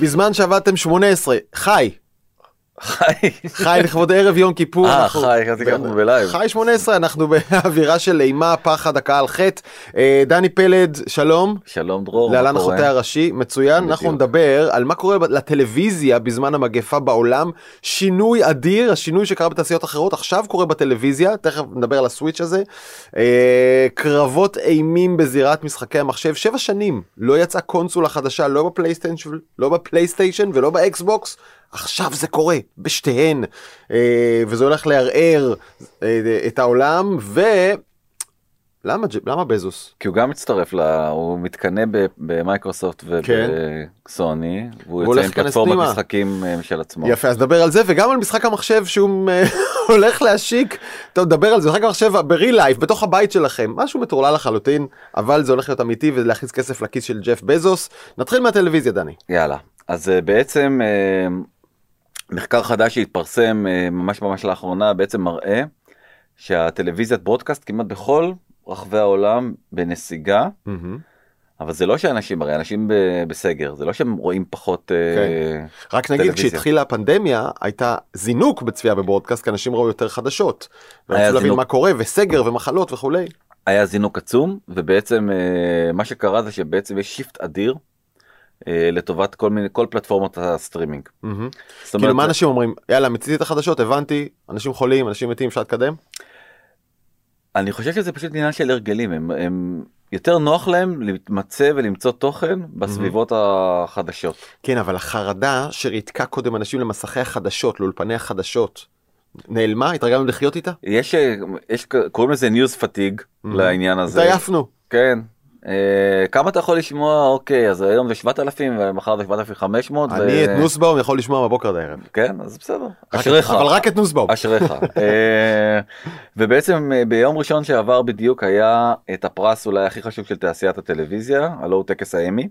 בזמן שעבדתם 18, חי. חי. חי לכבוד ערב יום כיפור. חי, אנחנו בלייב. חי 18, אנחנו באווירה של אימה, פחד, הקהל חטא. דני פלד, שלום. שלום דרור. להלן החוטא הראשי, מצוין. אנחנו נדבר על מה קורה לטלוויזיה בזמן המגפה בעולם. שינוי אדיר, השינוי שקרה בתעשיות אחרות, עכשיו קורה בטלוויזיה, תכף נדבר על הסוויץ' הזה. קרבות אימים בזירת משחקי המחשב. 7 שנים לא יצאה קונסולה חדשה, לא בפלייסטיישן ולא באקסבוקס. עכשיו זה קורה, בשתיהן, וזה הולך לערער את העולם, למה בזוס? כי הוא גם מצטרף, הוא מתקנה במייקרוסופט ובסוני, והוא יוצא עם פלטפורמת משחקים של עצמו. יפה, אז דבר על זה, וגם על משחק המחשב שהוא הולך להשיק, אתה מדבר על זה, משחק המחשב ב-real life, בתוך הבית שלכם, משהו מטורלל לחלוטין, אבל זה הולך להיות אמיתי, ולהכניס כסף לכיס של ג'ף בזוס. נתחיל מהטלוויזיה, דני. יאללה. אז בעצם מחקר חדש שהתפרסם ממש לאחרונה בעצם מראה שהטלוויזיית ברודקאסט כמעט בכל רחבי העולם בנסיגה, אבל זה לא שאנשים, הרי אנשים בסגר, זה לא שהם רואים פחות טלוויזיה. רק נגיד, כשהתחילה הפנדמיה, הייתה זינוק בצפייה בברודקאסט, כי אנשים ראו יותר חדשות, ורצו להבין מה קורה, וסגר ומחלות וכולי. היה זינוק עצום, ובעצם מה שקרה זה שבעצם יש שיפט אדיר, לטובת כל פלטפורמות הסטרימינג. כאילו מה אנשים אומרים? יאללה, מציתי את החדשות, הבנתי, אנשים חולים, אנשים מתים, אפשר להתקדם? אני חושב שזה פשוט עניין של הרגלים, הם יותר נוח להם להתמצא ולמצוא תוכן בסביבות החדשות. כן, אבל החרדה שריתקה קודם אנשים למסכי החדשות, לאולפני החדשות, נעלמה? התרגלנו לחיות איתה? קוראים לזה ניוז פתיג לעניין הזה. התעייפנו. כן. כמה אתה יכול לשמוע? אוקיי, אז היום זה 7,000 ומחר זה 7,500. אני את נוסבאום יכול לשמוע בבוקר דערב. כן, אז בסדר. אשריך. אבל רק את נוסבאום. אשריך. ובעצם ביום ראשון שעבר בדיוק היה את הפרס אולי הכי חשוב של תעשיית הטלוויזיה, הלא הוא טקס האמי.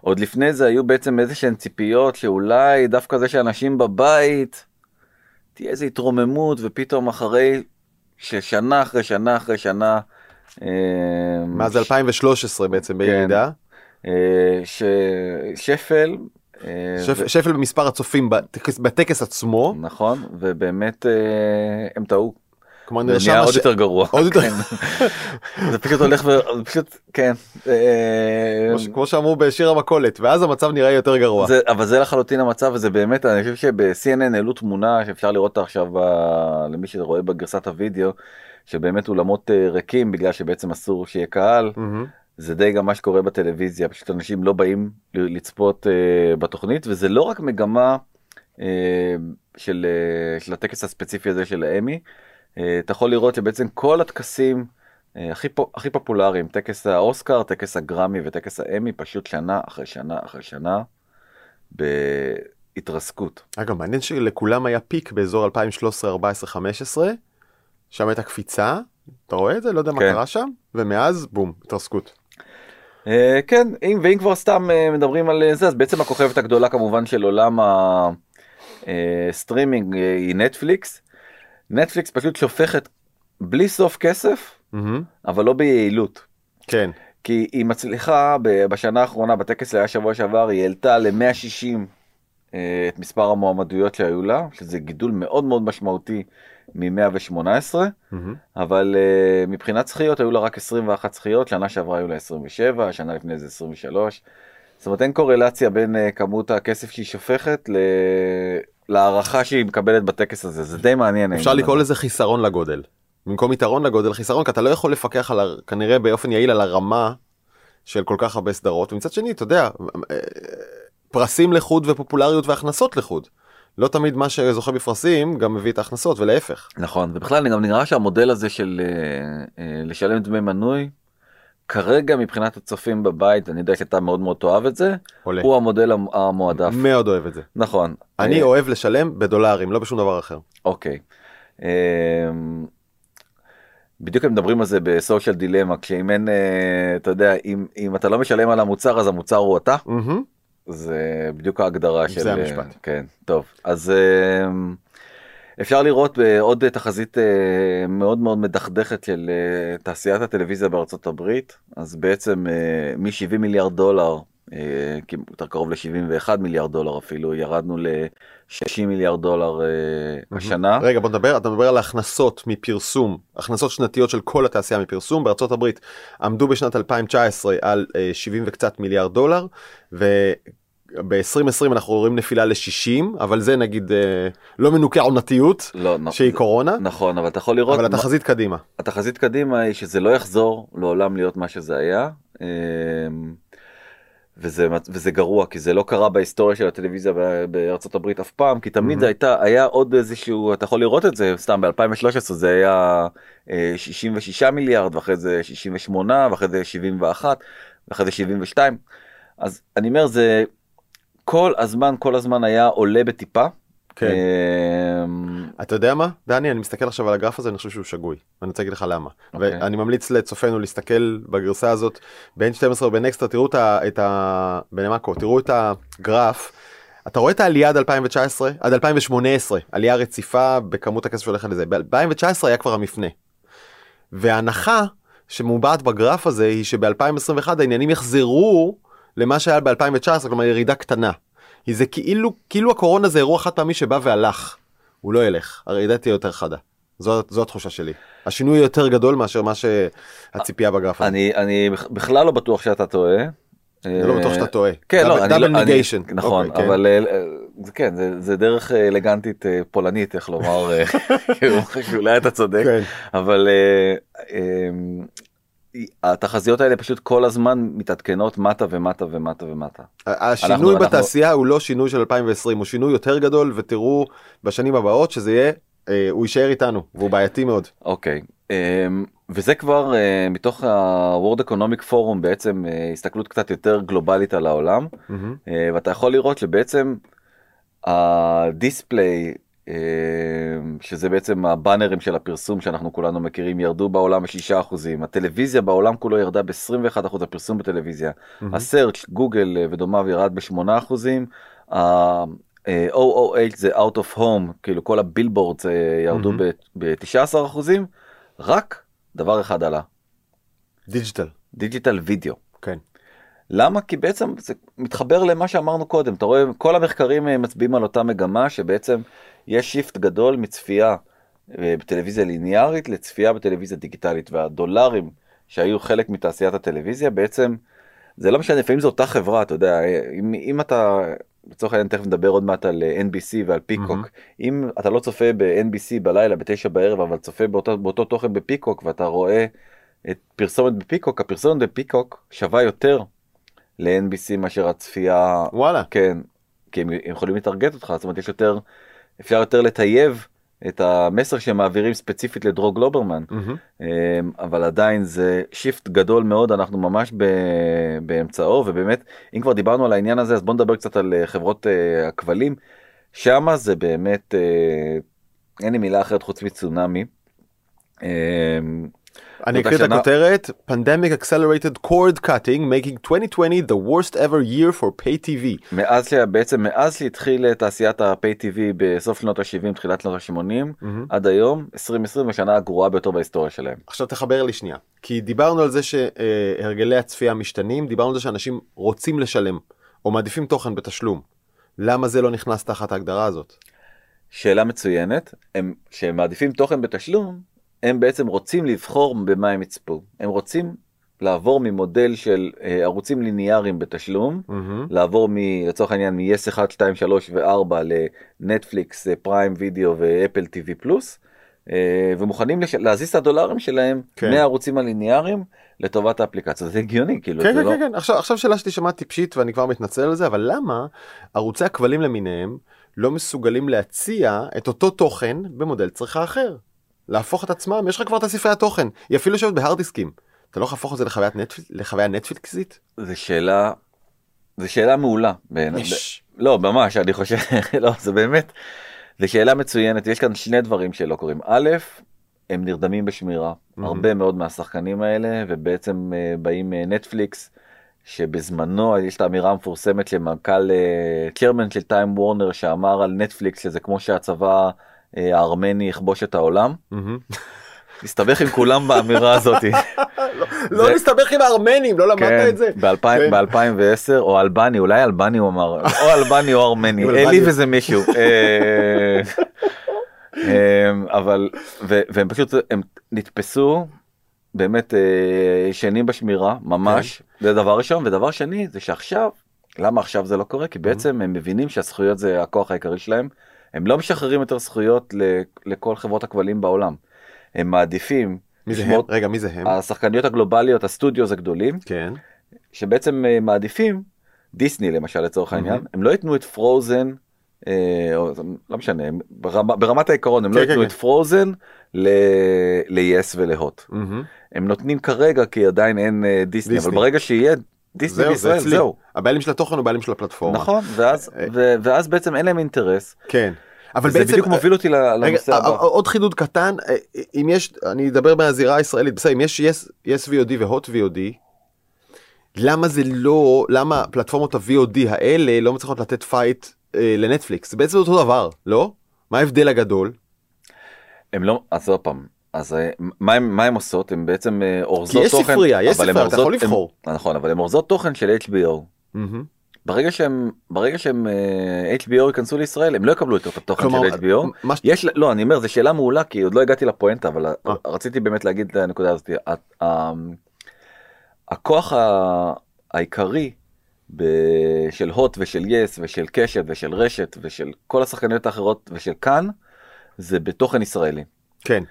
עוד לפני זה היו בעצם איזשהן ציפיות שאולי דווקא זה שאנשים בבית תהיה איזו התרוממות, ופתאום אחרי ששנה אחרי שנה אחרי שנה מה זה 2013 בעצם בירידה? שפל. שפל במספר הצופים בטקס עצמו. נכון, ובאמת הם טעו. זה נהיה עוד יותר גרוע. זה פשוט הולך ופשוט, כן. כמו שאמרו בשיר המקולת, ואז המצב נראה יותר גרוע. אבל זה לחלוטין המצב, וזה באמת, אני חושב שב-CNN העלו תמונה שאפשר לראות אותה עכשיו למי שרואה בגרסת הווידאו, שבאמת אולמות ריקים, בגלל שבעצם אסור שיהיה קהל, זה די גם מה שקורה בטלוויזיה, פשוט אנשים לא באים לצפות בתוכנית, וזה לא רק מגמה של הטקס הספציפי הזה של האמי, אתה יכול לראות שבעצם כל הטקסים הכי פופולריים, טקס האוסקר, טקס הגרמי וטקס האמי, פשוט שנה אחרי שנה אחרי שנה, בהתרסקות. אגב, מעניין שלכולם היה פיק באזור 2013, 14, 15, שם הייתה קפיצה, אתה רואה את זה? לא יודע מה קרה שם, ומאז, בום, התרסקות. כן, ואם כבר סתם מדברים על זה, אז בעצם הכוכבת הגדולה כמובן של עולם הסטרימינג היא נטפליקס. נטפליקס פשוט שופכת בלי סוף כסף, אבל לא ביעילות. כן. כי היא מצליחה, בשנה האחרונה, בטקס היה שבוע שעבר, היא העלתה ל-160 את מספר המועמדויות שהיו לה, שזה גידול מאוד מאוד משמעותי, מ-118, אבל מבחינת זכיות היו לה רק 21 זכיות, שנה שעברה היו לה 27, שנה לפני זה 23, זאת אומרת אין קורלציה בין כמות הכסף שהיא שופכת להערכה שהיא מקבלת בטקס הזה, זה די מעניין. אפשר לקרוא לזה חיסרון לגודל, במקום יתרון לגודל, חיסרון, כי אתה לא יכול לפקח כנראה באופן יעיל על הרמה של כל כך הרבה סדרות, ומצד שני, אתה יודע, פרסים לחוד ופופולריות והכנסות לחוד. לא תמיד מה שזוכה בפרסים גם מביא את ההכנסות, ולהפך. נכון, ובכלל גם נראה שהמודל הזה של לשלם דמי מנוי, כרגע מבחינת הצופים בבית, אני יודע שאתה מאוד מאוד אוהב את זה, עולה. הוא המודל המועדף. מאוד אוהב את זה. נכון. אני אוהב לשלם בדולרים, לא בשום דבר אחר. אוקיי. בדיוק הם מדברים על זה בסושיאל דילמה, כשאם אין, אתה יודע, אם אתה לא משלם על המוצר, אז המוצר הוא אתה. זה בדיוק ההגדרה של... זה המשפט. כן, טוב. אז אפשר לראות עוד תחזית מאוד מאוד מדחדכת של תעשיית הטלוויזיה בארצות הברית, אז בעצם מ-$70 מיליארד יותר קרוב ל-71 מיליארד דולר אפילו, ירדנו ל-60 מיליארד דולר השנה. רגע, בוא נדבר, אתה מדבר על ההכנסות מפרסום, הכנסות שנתיות של כל התעשייה מפרסום, בארצות הברית עמדו בשנת 2019 על 70 וקצת מיליארד דולר, וב-2020 אנחנו רואים נפילה ל-60, אבל זה נגיד לא מנוקה עונתיות, שהיא קורונה. נכון, אבל אתה יכול לראות... אבל התחזית קדימה. התחזית קדימה היא שזה לא יחזור לעולם להיות מה שזה היה, וזה גרוע, כי זה לא קרה בהיסטוריה של הטלוויזיה בארצות הברית אף פעם, כי תמיד זה היה עוד איזשהו, אתה יכול לראות את זה, סתם ב-2013 זה היה 66 מיליארד, ואחרי זה 68, ואחרי זה 71, ואחרי זה 72, אז אני אומר, זה כל הזמן היה עולה בטיפה. כן. אתה יודע מה, דני, אני מסתכל עכשיו על הגרף הזה, אני חושב שהוא שגוי, ואני רוצה להגיד לך למה. ואני ממליץ לצופנו להסתכל בגרסה הזאת, ב-N12 ובנקסטר, תראו את ה... בנמקו, תראו את הגרף, אתה רואה את העלייה עד 2019, עד 2018, עלייה רציפה בכמות הכסף שהולך לזה. ב-2019 היה כבר המפנה. וההנחה שמובעת בגרף הזה, היא שב-2021 העניינים יחזרו למה שהיה ב-2019, כלומר ירידה קטנה. זה כאילו הקורונה זה אירוע חד פעמי שבא והלך. הוא לא ילך, הרעידה תהיה יותר חדה. זו התחושה שלי. השינוי יותר גדול מאשר מה שהציפייה בגרף. אני בכלל לא בטוח שאתה טועה. אני לא בטוח שאתה טועה. כן, לא. דאבל ניגיישן. נכון, אבל כן, זה דרך אלגנטית פולנית, איך לומר, אולי אתה צודק, אבל התחזיות האלה פשוט כל הזמן מתעדכנות מטה ומטה ומטה ומטה. השינוי בתעשייה הוא לא שינוי של 2020, הוא שינוי יותר גדול, ותראו בשנים הבאות שזה יהיה, הוא יישאר איתנו, והוא בעייתי מאוד. אוקיי, וזה כבר מתוך ה-World Economic Forum בעצם הסתכלות קצת יותר גלובלית על העולם, ואתה יכול לראות שבעצם הדיספליי, שזה בעצם הבאנרים של הפרסום שאנחנו כולנו מכירים, ירדו בעולם ב6%, הטלוויזיה בעולם כולו ירדה ב21%, הפרסום בטלוויזיה, הסרצ' גוגל ודומיו ירד ב8%, ה-OOH זה out of home, כאילו כל הבילבורד ירדו ב19%, רק דבר אחד עלה. דיג'יטל וידאו. כן. למה? כי בעצם זה מתחבר למה שאמרנו קודם, אתה רואה, כל המחקרים מצביעים על אותה מגמה שבעצם יש שיפט גדול מצפייה בטלוויזיה ליניארית לצפייה בטלוויזיה דיגיטלית, והדולרים שהיו חלק מתעשיית הטלוויזיה בעצם, זה לא משנה, לפעמים זו אותה חברה, אתה יודע, אם אתה, לצורך העניין תכף נדבר עוד מעט על NBC ועל פיקוק, אם אתה לא צופה ב-NBC בלילה ב9 בערב, אבל צופה באותו תוכן בפיקוק, ואתה רואה את פרסומת בפיקוק, הפרסומת בפיקוק שווה יותר ל-NBC מאשר הצפייה, וואלה. כן, כי הם יכולים להתרגט אותך, זאת אומרת יש יותר, אפשר יותר לטייב את המסר שמעבירים ספציפית לדרו גלוברמן, אבל עדיין זה שיפט גדול מאוד, אנחנו ממש באמצעו, ובאמת, אם כבר דיברנו על העניין הזה, אז בוא נדבר קצת על חברות הכבלים, שם זה באמת, אין לי מילה אחרת חוץ מצונאמי. אני אקריא את הכותרת, Pandemic Accelerated Cord Cutting, Making 2020 the worst ever year for pay TV. מאז שהתחיל תעשיית ה-pay TV בסוף שנות ה-70, תחילת שנות ה-80, עד היום, 2020 השנה הגרועה ביותר בהיסטוריה שלהם. עכשיו תחבר לי שנייה, כי דיברנו על זה שהרגלי הצפייה משתנים, דיברנו על זה שאנשים רוצים לשלם, או מעדיפים תוכן בתשלום. למה זה לא נכנס תחת ההגדרה הזאת? שאלה מצוינת, שהם מעדיפים תוכן בתשלום, הם בעצם רוצים לבחור במה הם יצפו. הם רוצים לעבור ממודל של ערוצים ליניאריים בתשלום, לעבור לצורך העניין מ-YES 1, 2, 3 ו-4 לנטפליקס, פריים וידאו ואפל TV פלוס, ומוכנים להזיז את הדולרים שלהם מהערוצים הליניאריים לטובת האפליקציה. זה הגיוני, כאילו. כן, כן, כן. עכשיו שאלה שלי שמעת טיפשית ואני כבר מתנצל על זה, אבל למה ערוצי הכבלים למיניהם לא מסוגלים להציע את אותו תוכן במודל צריכה אחר? להפוך את עצמם, יש לך כבר את הספרי התוכן, היא אפילו יושבת בהרדיסקים, אתה לא חפוך את זה לחוויה נטפליקסית? זה שאלה מעולה. לא, ממש, אני חושב, לא, זה באמת, זה שאלה מצוינת, יש כאן שני דברים שלא קורים. א', הם נרדמים בשמירה, הרבה מאוד מהשחקנים האלה, ובעצם באים נטפליקס, שבזמנו יש את האמירה המפורסמת למנכ"ל צ'רמן של טיים וורנר, שאמר על נטפליקס שזה כמו שהצבא הארמני יכבוש את העולם, נסתבך עם כולם באמירה הזאת. לא נסתבך עם הארמנים, לא למדת את זה. ב-2010, או אלבני, אולי אלבני הוא אמר, או אלבני או ארמני, אלי וזה מישהו. אבל, והם פשוט, הם נתפסו, באמת שנים בשמירה, ממש, זה דבר ראשון, ודבר שני, זה שעכשיו, למה עכשיו זה לא קורה? כי בעצם הם מבינים שהזכויות זה הכוח העיקרי שלהם, הם לא משחררים יותר זכויות לכל חברות הכבלים בעולם. הם מעדיפים... מי זה הם? רגע, מי זה הם? השחקניות הגלובליות, הסטודיוס הגדולים, שבעצם מעדיפים, דיסני למשל לצורך העניין, הם לא יתנו את פרוזן, לא משנה, ברמת העיקרון, הם לא יתנו את פרוזן ל-yes ולהוט. הם נותנים כרגע, כי עדיין אין דיסני, אבל ברגע שיהיה... דיסני בישראל, זהו. הבעלים של התוכן הוא בעלים של הפלטפורמה. נכון, ואז בעצם אין להם אינטרס. כן. זה בדיוק מוביל אותי לנושא הבא. עוד חידוד קטן, אם יש, אני אדבר מהזירה הישראלית, בסדר, אם יש יס VOD והוט VOD, למה זה לא, למה פלטפורמות ה-VOD האלה לא מצליחות לתת פייט לנטפליקס? זה בעצם אותו דבר, לא? מה ההבדל הגדול? הם לא, אז עוד פעם. אז מה הם עושות? הם בעצם אורזות תוכן. כי יש ספרייה, יש ספרייה, אתה יכול לבחור. נכון, אבל הם אורזות תוכן של HBO. ברגע שהם HBO ייכנסו לישראל, הם לא יקבלו את התוכן של HBO. לא, אני אומר, זו שאלה מעולה, כי עוד לא הגעתי לפואנטה, אבל רציתי באמת להגיד את הנקודה הזאת. הכוח העיקרי של הוט ושל יס ושל קשת ושל רשת ושל כל השחקניות האחרות ושל כאן, זה בתוכן ישראלי. כן.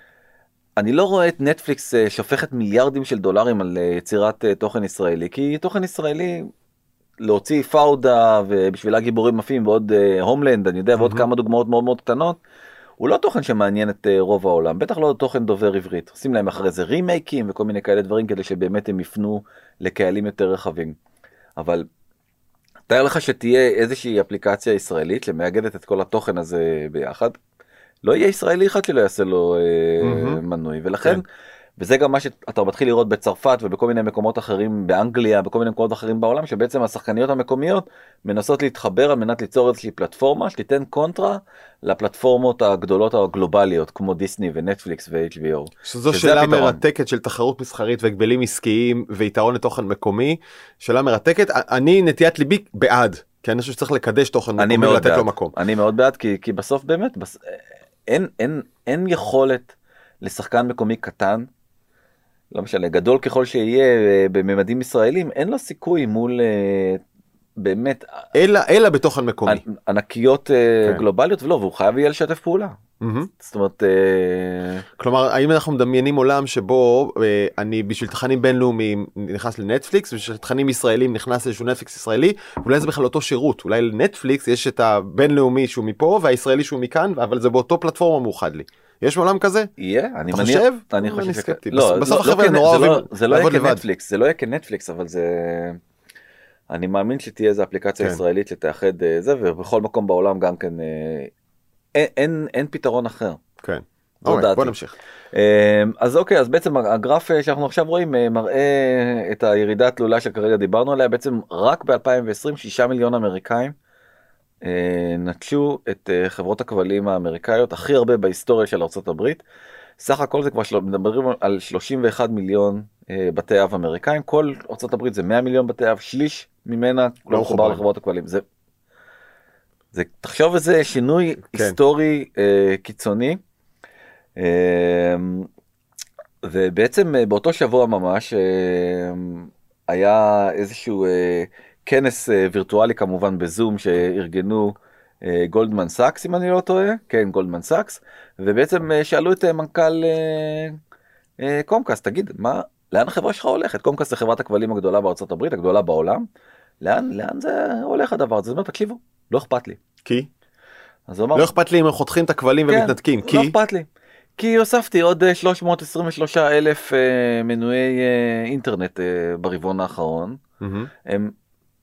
אני לא רואה את נטפליקס שופכת מיליארדים של דולרים על יצירת תוכן ישראלי, כי תוכן ישראלי להוציא פאודה ובשבילה גיבורים מפים ועוד הומלנד, אני יודע, ועוד כמה דוגמאות מאוד מאוד קטנות, הוא לא תוכן שמעניין את רוב העולם, בטח לא תוכן דובר עברית. עושים להם אחרי זה רימייקים וכל מיני כאלה דברים כדי שבאמת הם יפנו לקהלים יותר רחבים. אבל תאר לך שתהיה איזושהי אפליקציה ישראלית שמאגדת את כל התוכן הזה ביחד, לא יהיה ישראלי אחד שלא יעשה לו מנוי, ולכן, וזה גם מה שאתה מתחיל לראות בצרפת ובכל מיני מקומות אחרים באנגליה, בכל מיני מקומות אחרים בעולם, שבעצם השחקניות המקומיות מנסות להתחבר על מנת ליצור איזושהי פלטפורמה שתיתן קונטרה לפלטפורמות הגדולות הגלובליות, כמו דיסני ונטפליקס ו-HBO. שזו שאלה מרתקת של תחרות מסחרית והגבלים עסקיים ויתרון לתוכן מקומי, שאלה מרתקת, אני נטיית ליבי בעד, כי אני חושב שצריך לקדש תוכן מקומי ולתת לו מקום. אני מאוד בעד, כי בסוף באמת, אין יכולת לשחקן מקומי קטן, לא משנה, גדול ככל שיהיה בממדים ישראלים, אין לו סיכוי מול באמת... אלא בתוכן מקומי. ענקיות גלובליות, ולא, והוא חייב יהיה לשתף פעולה. זאת אומרת... כלומר, האם אנחנו מדמיינים עולם שבו אני בשביל תכנים בינלאומיים נכנס לנטפליקס, ובשביל תכנים ישראלים נכנס לאיזשהו נטפליקס ישראלי, אולי זה בכלל אותו שירות, אולי לנטפליקס יש את הבינלאומי שהוא מפה, והישראלי שהוא מכאן, אבל זה באותו פלטפורמה מאוחד לי. יש עולם כזה? יהיה, אני חושב? אני חושב סקפטי. בסוף החבר'ה נורא אוהבים זה לא יהיה כנטפליקס, אבל זה... אני מאמין שתהיה איזו אפליקציה ישראלית שתאחד זה, ובכל מקום בעולם גם כן אין פתרון אחר. כן. בוא נמשיך. אז אוקיי, אז בעצם הגרף שאנחנו עכשיו רואים מראה את הירידה התלולה שכרגע דיברנו עליה, בעצם רק ב-2020 6 מיליון אמריקאים נטשו את חברות הכבלים האמריקאיות, הכי הרבה בהיסטוריה של ארצות הברית. סך הכל זה כבר מדברים על 31 מיליון בתי אב אמריקאים, כל ארצות הברית זה 100 מיליון בתי אב, שליש ממנה לא מחובר לחברות הכבלים. תחשוב איזה שינוי היסטורי קיצוני, ובעצם באותו שבוע ממש היה איזשהו כנס וירטואלי כמובן בזום שארגנו גולדמן סאקס, אם אני לא טועה, כן, גולדמן סאקס, ובעצם שאלו את מנכ"ל קומקאסט, תגיד, לאן החברה שלך הולכת? קומקאסט זה חברת הכבלים הגדולה בארצות הברית, הגדולה בעולם, לאן זה הולך הדבר הזה? זאת אומרת, תקשיבו, לא אכפת לי. כי? לא אכפת לי אם הם חותכים את הכבלים ומתנתקים, כי? לא אכפת לי, כי הוספתי עוד 323 אלף מנויי אינטרנט ברבעון האחרון,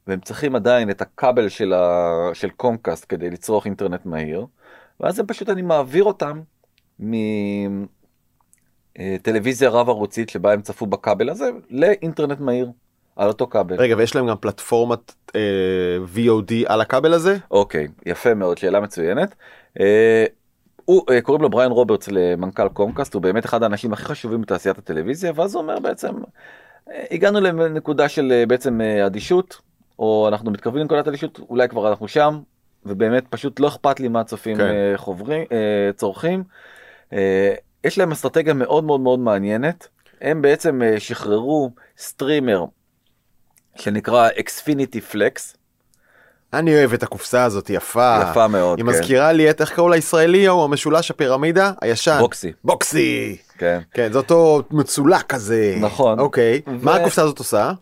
והם צריכים עדיין את הכבל של קומקאסט כדי לצרוך אינטרנט מהיר, ואז זה פשוט אני מעביר אותם מטלוויזיה רב-ערוצית שבה הם צפו בכבל הזה, לאינטרנט מהיר, על אותו כבל. רגע, ויש להם גם פלטפורמת VOD על הכבל הזה? אוקיי, יפה מאוד, שאלה מצוינת. קוראים לו בריין רוברטס, למנכ"ל קומקאסט, הוא באמת אחד האנשים הכי חשובים בתעשיית הטלוויזיה, ואז הוא אומר בעצם, הגענו לנקודה של בעצם אדישות, או אנחנו מתקרבים לנקודת אדישות, אולי כבר אנחנו שם, ובאמת פשוט לא אכפת לי מה הצופים צורכים. יש להם אסטרטגיה מאוד מאוד מאוד מעניינת, הם בעצם שחררו סטרימר שנקרא Xfinity Flex. אני אוהב את הקופסה הזאת, יפה. יפה מאוד, כן. היא מזכירה לי את, איך קראו לה, ישראלי, או המשולש הפירמידה, הישן. בוקסי. בוקסי! כן. כן, זה אותו מצולה כזה. נכון. אוקיי. מה הקופסה הזאת עושה?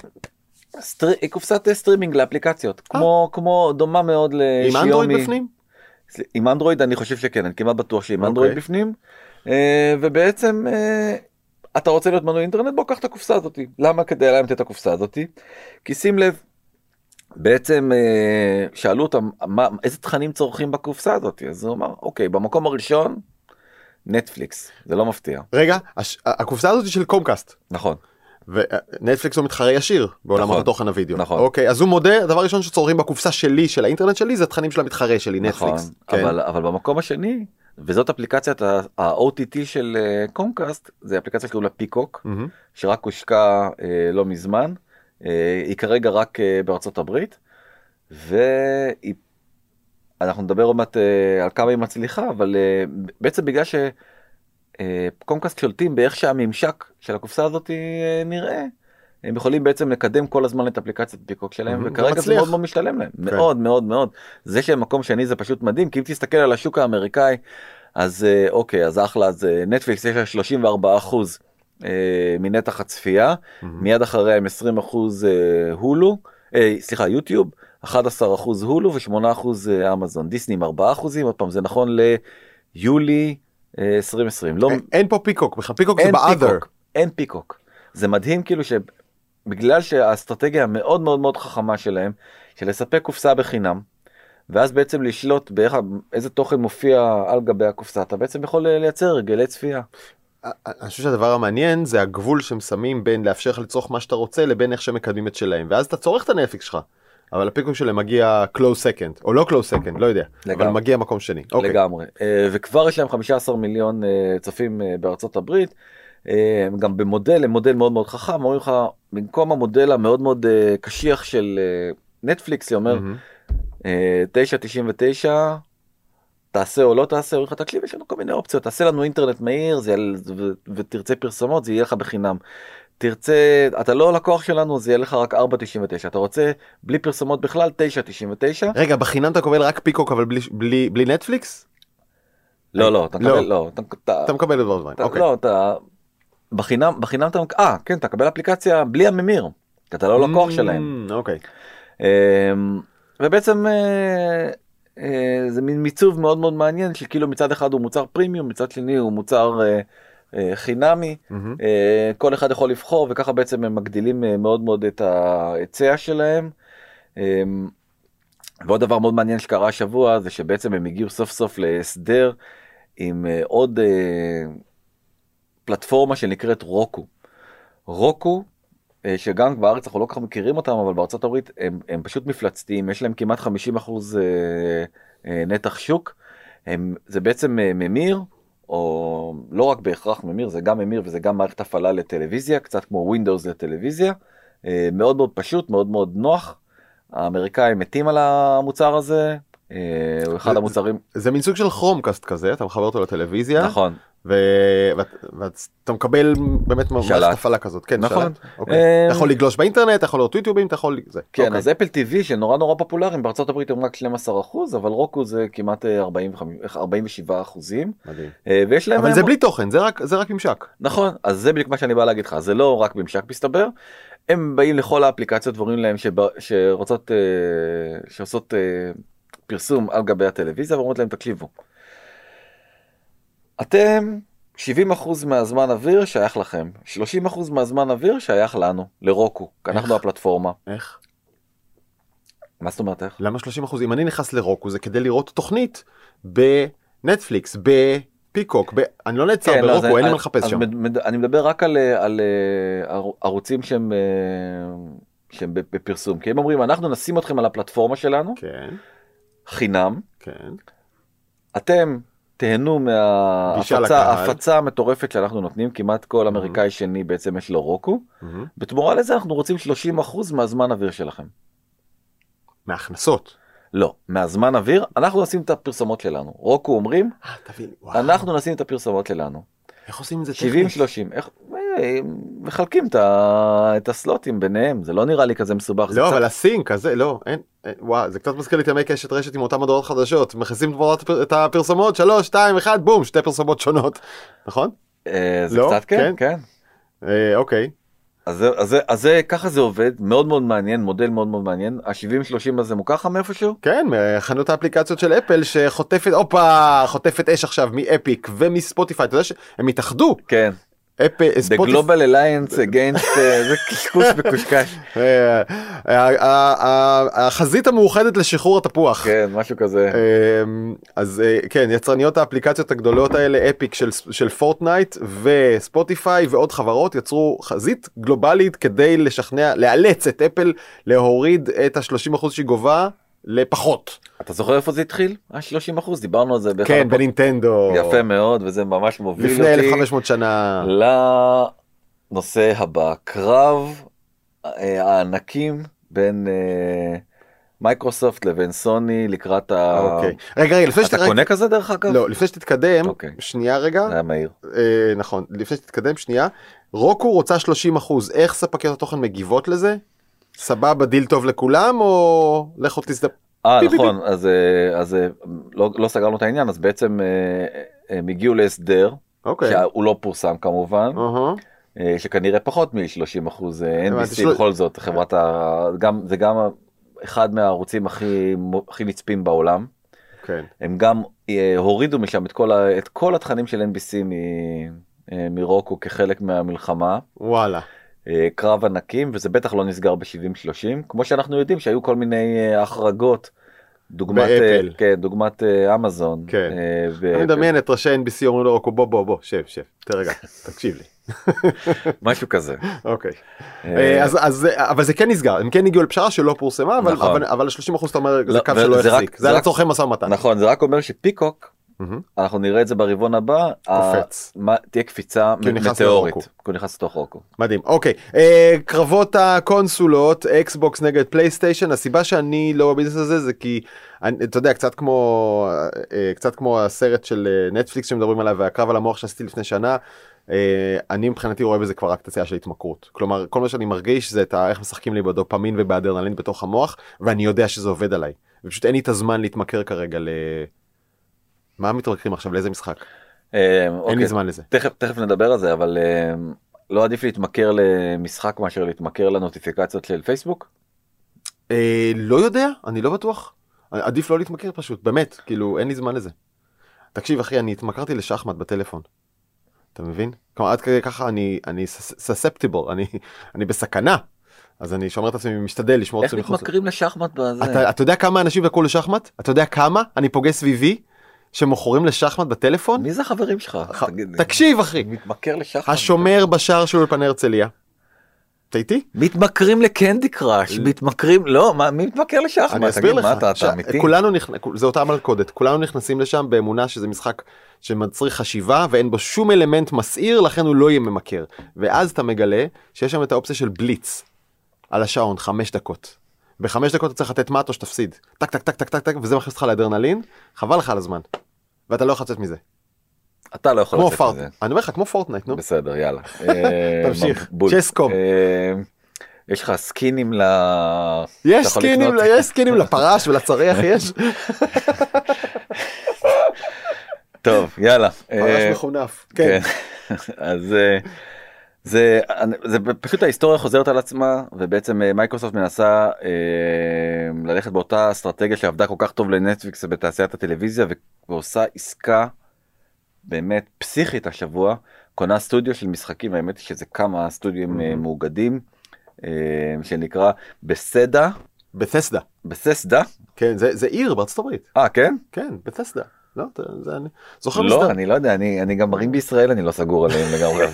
קופסת סטרימינג לאפליקציות. כמו דומה מאוד לשיומי. עם אנדרואיד בפנים? עם אנדרואיד אני חושב שכן, אני כמעט בטוח שעם אנדרואיד בפנים. ובעצם, אתה רוצה להיות מנוי אינטרנט, בוא קח את הקופסה הזאת. למה? כדי להמתין את הקופסה הזאת. כי שים לב, בעצם שאלו אותם איזה תכנים צורכים בקופסה הזאת, אז הוא אמר, אוקיי, במקום הראשון נטפליקס, זה לא מפתיע. רגע, הקופסה הזאת היא של קומקאסט. נכון. ונטפליקס הוא מתחרה ישיר בעולם התוכן הוידאו. נכון. אוקיי, אז הוא מודה, הדבר הראשון שצורכים בקופסה שלי, של האינטרנט שלי, זה התכנים של המתחרה שלי, נטפליקס. נכון, אבל במקום השני, וזאת אפליקציית ה-OTT של קומקאסט, זה אפליקציה שקוראים לה פיקוק, שרק הושקה לא מזמן. היא כרגע רק בארצות הברית, ואנחנו נדבר עוד מעט על כמה היא מצליחה, אבל בעצם בגלל שקומקאסט שולטים באיך שהממשק של הקופסה הזאת נראה, הם יכולים בעצם לקדם כל הזמן את אפליקציית פיקוק שלהם, וכרגע זה מאוד מאוד משתלם להם, מאוד מאוד מאוד. זה שמקום שני זה פשוט מדהים, כי אם תסתכל על השוק האמריקאי, אז אוקיי, אז אחלה, אז נטפליקס יש לה 34%. מנתח הצפייה, מיד אחריה הם 20% הולו, סליחה, יוטיוב, 11% הולו ו8% אמזון, דיסני 4%, עוד פעם זה נכון ליולי 2020. אין פה פיקוק, פיקוק זה באדר. אין פיקוק. זה מדהים כאילו שבגלל שהאסטרטגיה המאוד מאוד מאוד חכמה שלהם, של לספק קופסה בחינם, ואז בעצם לשלוט איזה תוכן מופיע על גבי הקופסה, אתה בעצם יכול לייצר רגלי צפייה. אני חושב שהדבר המעניין זה הגבול שהם שמים בין לאפשר לך לצרוך מה שאתה רוצה לבין איך שמקדמים את שלהם, ואז אתה צורך את הנטפליקס שלך, אבל הפיקוק שלהם מגיע close second, או לא close second, לא יודע, אבל מגיע מקום שני. לגמרי, וכבר יש להם 15 מיליון צופים בארצות הברית, גם במודל, הם מודל מאוד מאוד חכם, אומרים לך, במקום המודל המאוד מאוד קשיח של נטפליקס, היא אומר, 9.99, תעשה או לא תעשה, או איך תקשיב, יש לנו כל מיני אופציות, תעשה לנו אינטרנט מהיר, ותרצה פרסומות, זה יהיה לך בחינם. תרצה, אתה לא לקוח שלנו, זה יהיה לך רק 4.99, אתה רוצה בלי פרסומות בכלל, 9.99. רגע, בחינם אתה קבל רק פיקוק, אבל בלי נטפליקס? לא, אתה מקבל את דבר דברים. לא, אתה, בחינם אתה, כן, אתה קבל אפליקציה בלי הממיר, כי אתה לא לקוח שלהם. אוקיי. ובעצם, זה מין מיצוב מאוד מאוד מעניין, שכאילו מצד אחד הוא מוצר פרימיום, מצד שני הוא מוצר חינמי, כל אחד יכול לבחור, וככה בעצם הם מגדילים מאוד מאוד את ההיצע שלהם. ועוד דבר מאוד מעניין שקרה השבוע, זה שבעצם הם הגיעו סוף סוף להסדר עם עוד פלטפורמה שנקראת רוקו. רוקו, שגם בארץ אנחנו לא כך מכירים אותם, אבל בארצות הברית הם פשוט מפלצתיים, יש להם כמעט 50% נתח שוק, זה בעצם ממיר, או לא רק בהכרח ממיר, זה גם ממיר וזה גם מערכת הפעלה לטלוויזיה, קצת כמו Windows לטלוויזיה, מאוד מאוד פשוט, מאוד מאוד נוח, האמריקאים מתים על המוצר הזה, הוא אחד המוצרים. זה מין סוג של כרומקאסט כזה, אתה מחבר אותו לטלוויזיה. נכון. ואתה מקבל באמת מערכת הפעלה כזאת. כן, נכון. אתה יכול לגלוש באינטרנט, אתה יכול לראות יוטיובים, אתה יכול... כן, אז אפל TV שנורא נורא פופולריים, בארצות הברית הם רק 12%, אבל רוקו זה כמעט 47%. מדהים. אבל זה בלי תוכן, זה רק ממשק. נכון, אז זה בדיוק מה שאני בא להגיד לך, זה לא רק ממשק מסתבר, הם באים לכל האפליקציות ואומרים להם שעושות פרסום על גבי הטלוויזיה, ואומרים להם תקשיבו. אתם 70% מהזמן אוויר שייך לכם, 30% מהזמן אוויר שייך לנו, לרוקו, כי אנחנו הפלטפורמה. איך? מה זאת אומרת איך? למה 30%? אם אני נכנס לרוקו זה כדי לראות תוכנית בנטפליקס, בפיקוק, אני לא נעצר ברוקו, אין לי מה לחפש שם. אני מדבר רק על ערוצים שהם בפרסום, כי הם אומרים, אנחנו נשים אתכם על הפלטפורמה שלנו, חינם, אתם תהנו מההפצה המטורפת שאנחנו נותנים, כמעט כל אמריקאי שני בעצם יש לו רוקו, בתמורה לזה אנחנו רוצים 30% מהזמן אוויר שלכם. מההכנסות? לא, מהזמן אוויר, אנחנו נשים את הפרסומות שלנו. רוקו אומרים, אנחנו נשים את הפרסומות שלנו. איך עושים את זה? 70-30, איך... מחלקים את הסלוטים ביניהם, זה לא נראה לי כזה מסובך. לא, אבל הסינק הזה, לא, וואו, זה קצת מזכיר להתאמי קשת רשת עם אותם הדורות חדשות, מכניסים את הפרסומות, 3, 2, 1, בום, שתי פרסומות שונות, נכון? זה קצת כן, כן. אוקיי. אז ככה זה עובד, מאוד מאוד מעניין, מודל מאוד מאוד מעניין, ה-70-30 הזה מוכר לך מאיפשהו? כן, חנות האפליקציות של אפל שחוטפת, אופה, חוטפת אש עכשיו מאפיק ומספוטיפיי, אתה יודע שהם התאחדו. כן. The Global Alliance against זה קשקוש וקושקש. החזית המאוחדת לשחרור התפוח. כן, משהו כזה. אז כן, יצרניות האפליקציות הגדולות האלה, אפיק של פורטנייט וספוטיפיי ועוד חברות, יצרו חזית גלובלית כדי לשכנע, לאלץ את אפל להוריד את ה-30% שהיא גובה לפחות. אתה זוכר איפה זה התחיל? 30%, דיברנו על זה. כן, בנינטנדו. יפה מאוד, וזה ממש מוביל אותי. לפני 1,500 שנה. לנושא הבא, קרב הענקים בין מייקרוסופט לבין סוני לקראת ה... אוקיי. רגע, לפני שאתה... אתה קונה כזה דרך אגב? לא, לפני שתתקדם, שנייה רגע. היה מהיר. נכון, לפני שתתקדם, שנייה. רוקו רוצה 30%, איך ספקיות התוכן מגיבות לזה? סבבה, דיל טוב לכולם, או לכו תסדפ... נכון, אז לא סגרנו את העניין, אז בעצם הם הגיעו להסדר, שהוא לא פורסם כמובן, שכנראה פחות מ-30%, NBC בכל זאת, חברת ה... זה גם אחד מהערוצים הכי נצפים בעולם, הם גם הורידו משם את כל התכנים של NBC מרוקו כחלק מהמלחמה. וואלה. קרב ענקים, וזה בטח לא נסגר ב-70-30, כמו שאנחנו יודעים שהיו כל מיני החרגות, דוגמת אמזון. אני מדמיין את ראשי NBC אומרים לו, בוא בוא בוא, שב, תרגע, תקשיב לי. משהו כזה. אוקיי. אבל זה כן נסגר, הם כן הגיעו לפשרה שלא פורסמה, אבל ה-30% אתה אומר, זה קו שלא יחזיק, זה היה לצורכי מסע ומתן. נכון, זה רק אומר שפיקוק, אנחנו נראה את זה ברבעון הבא, תהיה קפיצה מטאורית, כי הוא נכנס לתוך רוקו. מדהים, אוקיי. קרבות הקונסולות, אקסבוקס נגד פלייסטיישן, הסיבה שאני לא בביזנס הזה זה כי, אתה יודע, קצת כמו הסרט של נטפליקס שמדברים עליו, והקרב על המוח שעשיתי לפני שנה, אני מבחינתי רואה בזה כבר רק תציאה של התמכרות. כלומר, כל מה שאני מרגיש זה איך משחקים לי בדופמין ובאדרנלין בתוך המוח, ואני יודע שזה עובד עליי. ופשוט אין לי את הזמן להתמכר כרגע ל... מה מתרכזים עכשיו? לאיזה משחק? אין לי זמן לזה. תכף נדבר על זה, אבל לא עדיף להתמכר למשחק מאשר להתמכר לנוטיפיקציות של פייסבוק? לא יודע, אני לא בטוח. עדיף לא להתמכר פשוט, באמת, כאילו אין לי זמן לזה. תקשיב אחי, אני התמכרתי לשחמט בטלפון. אתה מבין? כלומר, עד כדי ככה אני susceptible, אני בסכנה. אז אני שומר את עצמי, משתדל לשמור את עצמי. איך מתמכרים לשחמט בזה? אתה יודע כמה אנשים יקרו לשחמט? אתה יודע כמה? אני פוגש סביבי. שמוכרים לשחמט בטלפון? מי זה החברים שלך? תקשיב אחי. מתמכר לשחמט. השומר בשער של אולפן הרצליה. אתה איתי? מתמכרים לקנדי קראש, מתמכרים, לא, מי מתמכר לשחמט? אני אסביר לך. אתה אמיתי? כולנו נכנסים, זה אותה מלכודת, כולנו נכנסים לשם באמונה שזה משחק שמצריך חשיבה ואין בו שום אלמנט מסעיר, לכן הוא לא יהיה ממכר. ואז אתה מגלה שיש שם את האופציה של בליץ על השעון, 5 דקות. ב5 דקות אתה צריך לתת מטו שתפסיד. טק, טק, טק, טק, טק, טק, וזה מכניס לך לאדרנלין, חבל לך על הזמן. ואתה לא יכול לצאת מזה. אתה לא יכול לצאת מזה. אני אומר לך, כמו פורטנייט, נו. בסדר, יאללה. תמשיך, צ'סקום. יש לך סקינים ל... יש סקינים לפרש ולצריח, יש. טוב, יאללה. פרש מחונף, כן. אז... זה פשוט ההיסטוריה חוזרת על עצמה, ובעצם מייקרוסופט מנסה ללכת באותה אסטרטגיה שעבדה כל כך טוב לנטפליקס בתעשיית הטלוויזיה, ועושה עסקה באמת פסיכית השבוע, קונה סטודיו של משחקים, האמת היא שזה כמה סטודיו מאוגדים, שנקרא בתסדה. כן, זה עיר בארצות הברית. כן? כן, בתסדה. לא, אני לא יודע, אני גם מרים בישראל, אני לא סגור עליהם לגמרי,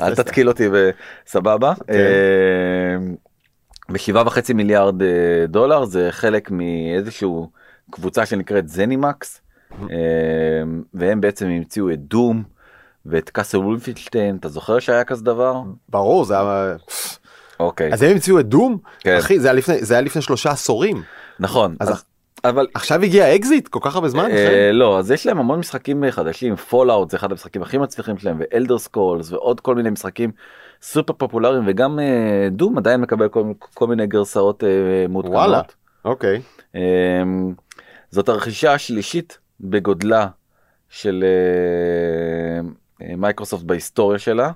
אל תתקיל אותי בסבבה. ב$7.5 מיליארד, זה חלק מאיזשהו קבוצה שנקראת זנימקס, והם בעצם המציאו את דום ואת קאסל וולפנשטיין, אתה זוכר שהיה כזה דבר? ברור, זה היה... אוקיי. אז הם המציאו את דום? כן. אחי, זה היה לפני 3 עשורים. נכון. אבל... עכשיו הגיע אקזיט כל כך הרבה זמן? לא, אז יש להם המון משחקים חדשים, פולאאוט זה אחד המשחקים הכי מצליחים שלהם, ואלדר סקולס ועוד כל מיני משחקים סופר פופולריים, וגם דום עדיין מקבל כל מיני גרסאות מעודכנות. וואלה, אוקיי. זאת הרכישה השלישית בגודלה של מייקרוסופט בהיסטוריה שלה.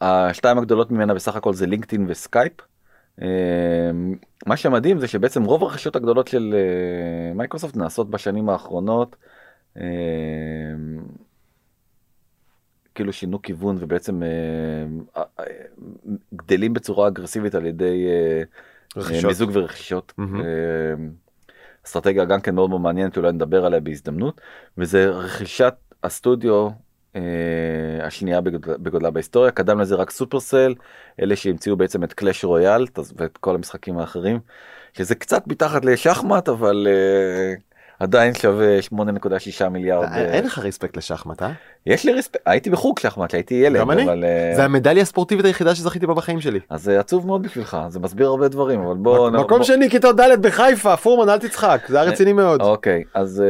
השתיים הגדולות ממנה בסך הכל זה לינקדאין וסקייפ. מה שמדהים זה שבעצם רוב הרכישות הגדולות של מייקרוסופט נעשות בשנים האחרונות, כאילו שינו כיוון ובעצם גדלים בצורה אגרסיבית על ידי מיזוג ורכישות. אסטרטגיה גם כן מאוד מאוד מעניינת, אולי נדבר עליה בהזדמנות, וזה רכישת הסטודיו השנייה בגודלה בהיסטוריה, קדם לזה רק סופרסל, אלה שהמציאו בעצם את קלאש רויאל ואת כל המשחקים האחרים, שזה קצת מתחת לשחמט, אבל עדיין שווה 8.6 מיליארד. אין לך ריספקט לשחמט, אה? יש לי ריספקט, הייתי בחוג שחמט, הייתי ילד. גם אני? זה המדליה הספורטיבית היחידה שזכיתי בה בחיים שלי. אז זה עצוב מאוד בשבילך, זה מסביר הרבה דברים, אבל בוא... מקום שני, כיתות ד' בחיפה, פורמן, אל תצחק, זה היה רציני מאוד. אוקיי, אז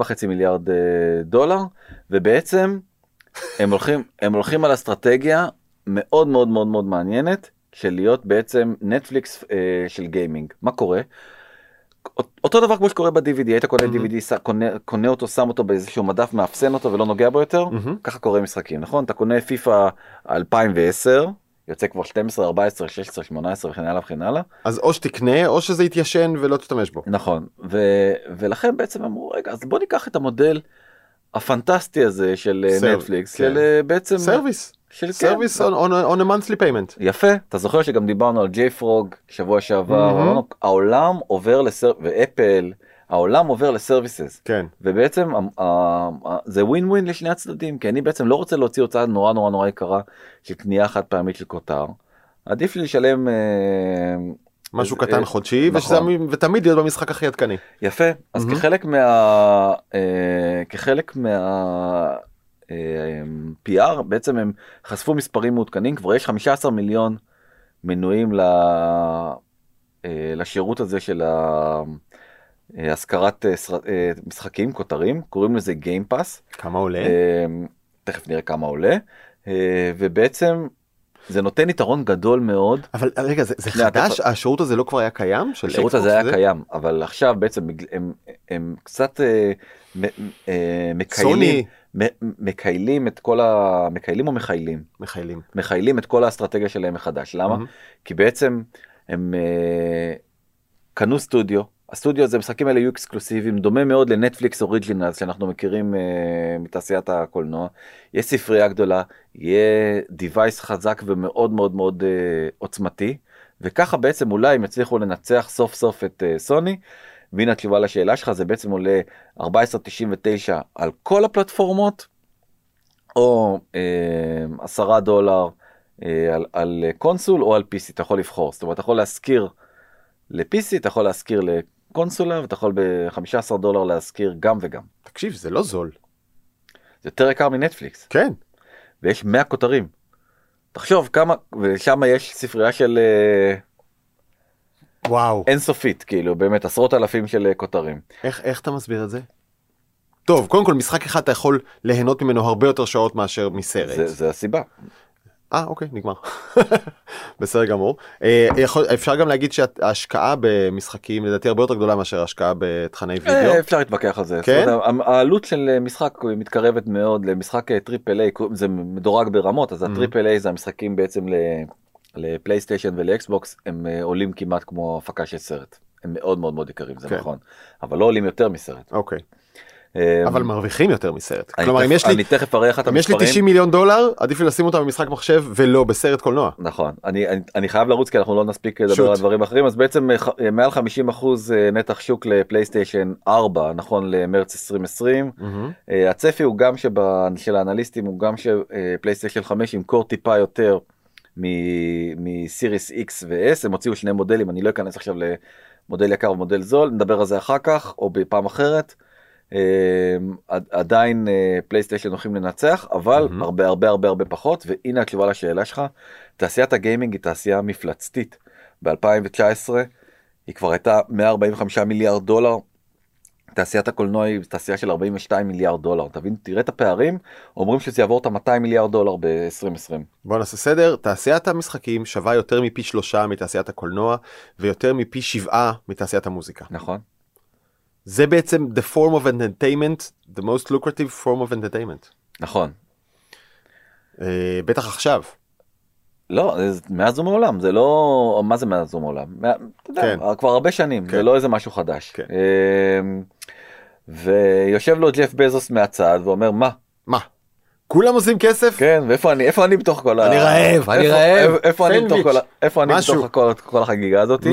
7.5 מיליארד דולר, ובעצם הם הולכים על אסטרטגיה מאוד מאוד מאוד מאוד מעניינת, של להיות בעצם נטפליקס של גיימינג. מה קורה? אותו דבר כמו שקורה ב-DVD, היית קונה DVD, קונה אותו, שם אותו באיזשהו מדף, מאפסן אותו ולא נוגע בו יותר, ככה קורה משחקים, נכון? אתה קונה פיפה 2010, יוצא כבר 12, 14, 16, 18 וכן הלאה וכן הלאה. אז או שתקנה, או שזה יתיישן ולא תשתמש בו. נכון, ולכן בעצם אמרו, רגע, אז בוא ניקח את המודל הפנטסטי הזה של נטפליקס, של בעצם... סרוויס. סרוויס on a monthly payment. יפה, אתה זוכר שגם דיברנו על ג'יי פרוג שבוע שעבר, העולם עובר ואפל, העולם עובר לסרוויסס. כן. ובעצם זה ווין ווין לשני הצדדים, כי אני בעצם לא רוצה להוציא הוצאה נורא נורא נורא יקרה של קנייה חד פעמית של כותר. עדיף לי לשלם... משהו קטן חודשי, ותמיד להיות במשחק הכי עדכני. יפה, אז כחלק מה... PR, בעצם הם חשפו מספרים מעודכנים, כבר יש 15 מיליון מנויים לשירות הזה של השכרת משחקים, כותרים, קוראים לזה Game Pass. כמה עולה? תכף נראה כמה עולה, ובעצם זה נותן יתרון גדול מאוד. אבל רגע, זה חדש? השירות הזה לא כבר היה קיים? השירות הזה היה קיים, אבל עכשיו בעצם הם קצת מקיילים. מקיילים את כל ה... מקיילים או מחיילים? מחיילים. מחיילים את כל האסטרטגיה שלהם מחדש. למה? כי בעצם הם קנו סטודיו. הסטודיו הזה, משחקים האלה יהיו אקסקלוסיביים, דומה מאוד לנטפליקס אוריג'ינלס, שאנחנו מכירים מתעשיית הקולנוע. יש ספרייה גדולה, יהיה דיווייס חזק ומאוד מאוד מאוד עוצמתי, וככה בעצם אולי הם יצליחו לנצח סוף סוף את סוני, והנה התשובה לשאלה שלך, זה בעצם עולה 14.99 על כל הפלטפורמות, או $10 על קונסול או על PC, אתה יכול לבחור. זאת אומרת, אתה יכול להזכיר ל-PC, אתה יכול להזכיר לקונסולה, ואתה יכול ב$15 להזכיר גם וגם. תקשיב, זה לא זול. זה יותר יקר מנטפליקס. כן. ויש 100 כותרים. תחשוב כמה, ושם יש ספרייה של... וואו. אינסופית, כאילו, באמת, עשרות אלפים של כותרים. איך אתה מסביר את זה? טוב, קודם כל, משחק אחד אתה יכול ליהנות ממנו הרבה יותר שעות מאשר מסרט. זה הסיבה. אוקיי, נגמר. בסדר גמור. אפשר גם להגיד שההשקעה במשחקים, לדעתי, הרבה יותר גדולה מאשר ההשקעה בתכני וידאו. אפשר להתווכח על זה. כן? העלות של משחק מתקרבת מאוד למשחק טריפל-איי, זה מדורג ברמות, אז הטריפל-איי זה המשחקים בעצם ל... לפלייסטיישן ולאקסבוקס, הם עולים כמעט כמו הפקה של סרט. הם מאוד מאוד מאוד יקרים, זה נכון. אבל לא עולים יותר מסרט. אוקיי. אבל מרוויחים יותר מסרט. כלומר, אם יש לי 90 מיליון דולר, עדיף לי לשים אותם במשחק מחשב ולא בסרט קולנוע. נכון. אני חייב לרוץ כי אנחנו לא נספיק לדבר על דברים אחרים, אז בעצם מעל 50% נתח שוק לפלייסטיישן 4, נכון למרץ 2020. הצפי הוא גם של האנליסטים, הוא גם שפלייסטיישן 5 ימכור טיפה יותר מסיריס X ו-S, הם הוציאו שני מודלים, אני לא אכנס עכשיו למודל יקר ומודל זול, נדבר על זה אחר כך, או בפעם אחרת, עדיין פלייסטיישן הולכים לנצח, אבל הרבה הרבה הרבה הרבה פחות, והנה התשובה לשאלה שלך, תעשיית הגיימינג היא תעשייה מפלצתית. ב-2019 היא כבר הייתה 145 מיליארד דולר, תעשיית הקולנוע היא תעשייה של 42 מיליארד דולר, תבין, תראה את הפערים, אומרים שזה יעבור את ה-200 מיליארד דולר ב-2020. בוא נעשה סדר, תעשיית המשחקים שווה יותר מפי 3 מתעשיית הקולנוע, ויותר מפי 7 מתעשיית המוזיקה. נכון. זה בעצם the form of entertainment, the most lucrative form of entertainment. נכון. בטח עכשיו. לא, מאז ומעולם, זה לא, מה זה מאז ומעולם? כן. כבר הרבה שנים, זה לא איזה משהו חדש. כן. ויושב לו ג'ף בזוס מהצד ואומר, מה? מה? כולם עושים כסף? כן, ואיפה אני בתוך כל ה... אני רעב, אני רעב. איפה אני בתוך כל החגיגה הזאת?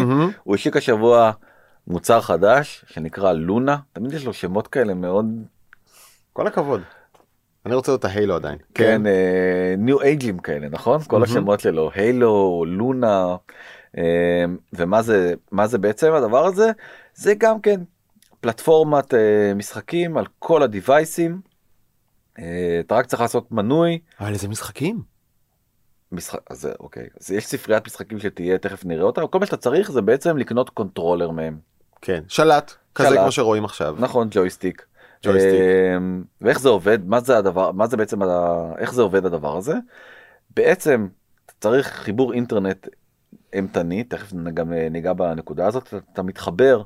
הוא השיק השבוע מוצר חדש שנקרא לונה, תמיד יש לו שמות כאלה מאוד... כל הכבוד. אני רוצה את ההיילו עדיין. כן, ניו אייג'ים כאלה, נכון? כל השמות שלו, היילו, לונה, ומה זה בעצם הדבר הזה? זה גם כן פלטפורמת משחקים על כל הדיווייסים, אתה רק צריך לעשות מנוי. אבל איזה משחקים? אז אוקיי, אז יש ספריית משחקים שתהיה, תכף נראה אותה, כל מה שאתה צריך זה בעצם לקנות קונטרולר מהם. כן, שלט, כזה כמו שרואים עכשיו. נכון, ג'ויסטיק. ואיך זה עובד, מה זה הדבר, מה זה בעצם, איך זה עובד הדבר הזה? בעצם צריך חיבור אינטרנט אימתני, תכף גם ניגע בנקודה הזאת, אתה מתחבר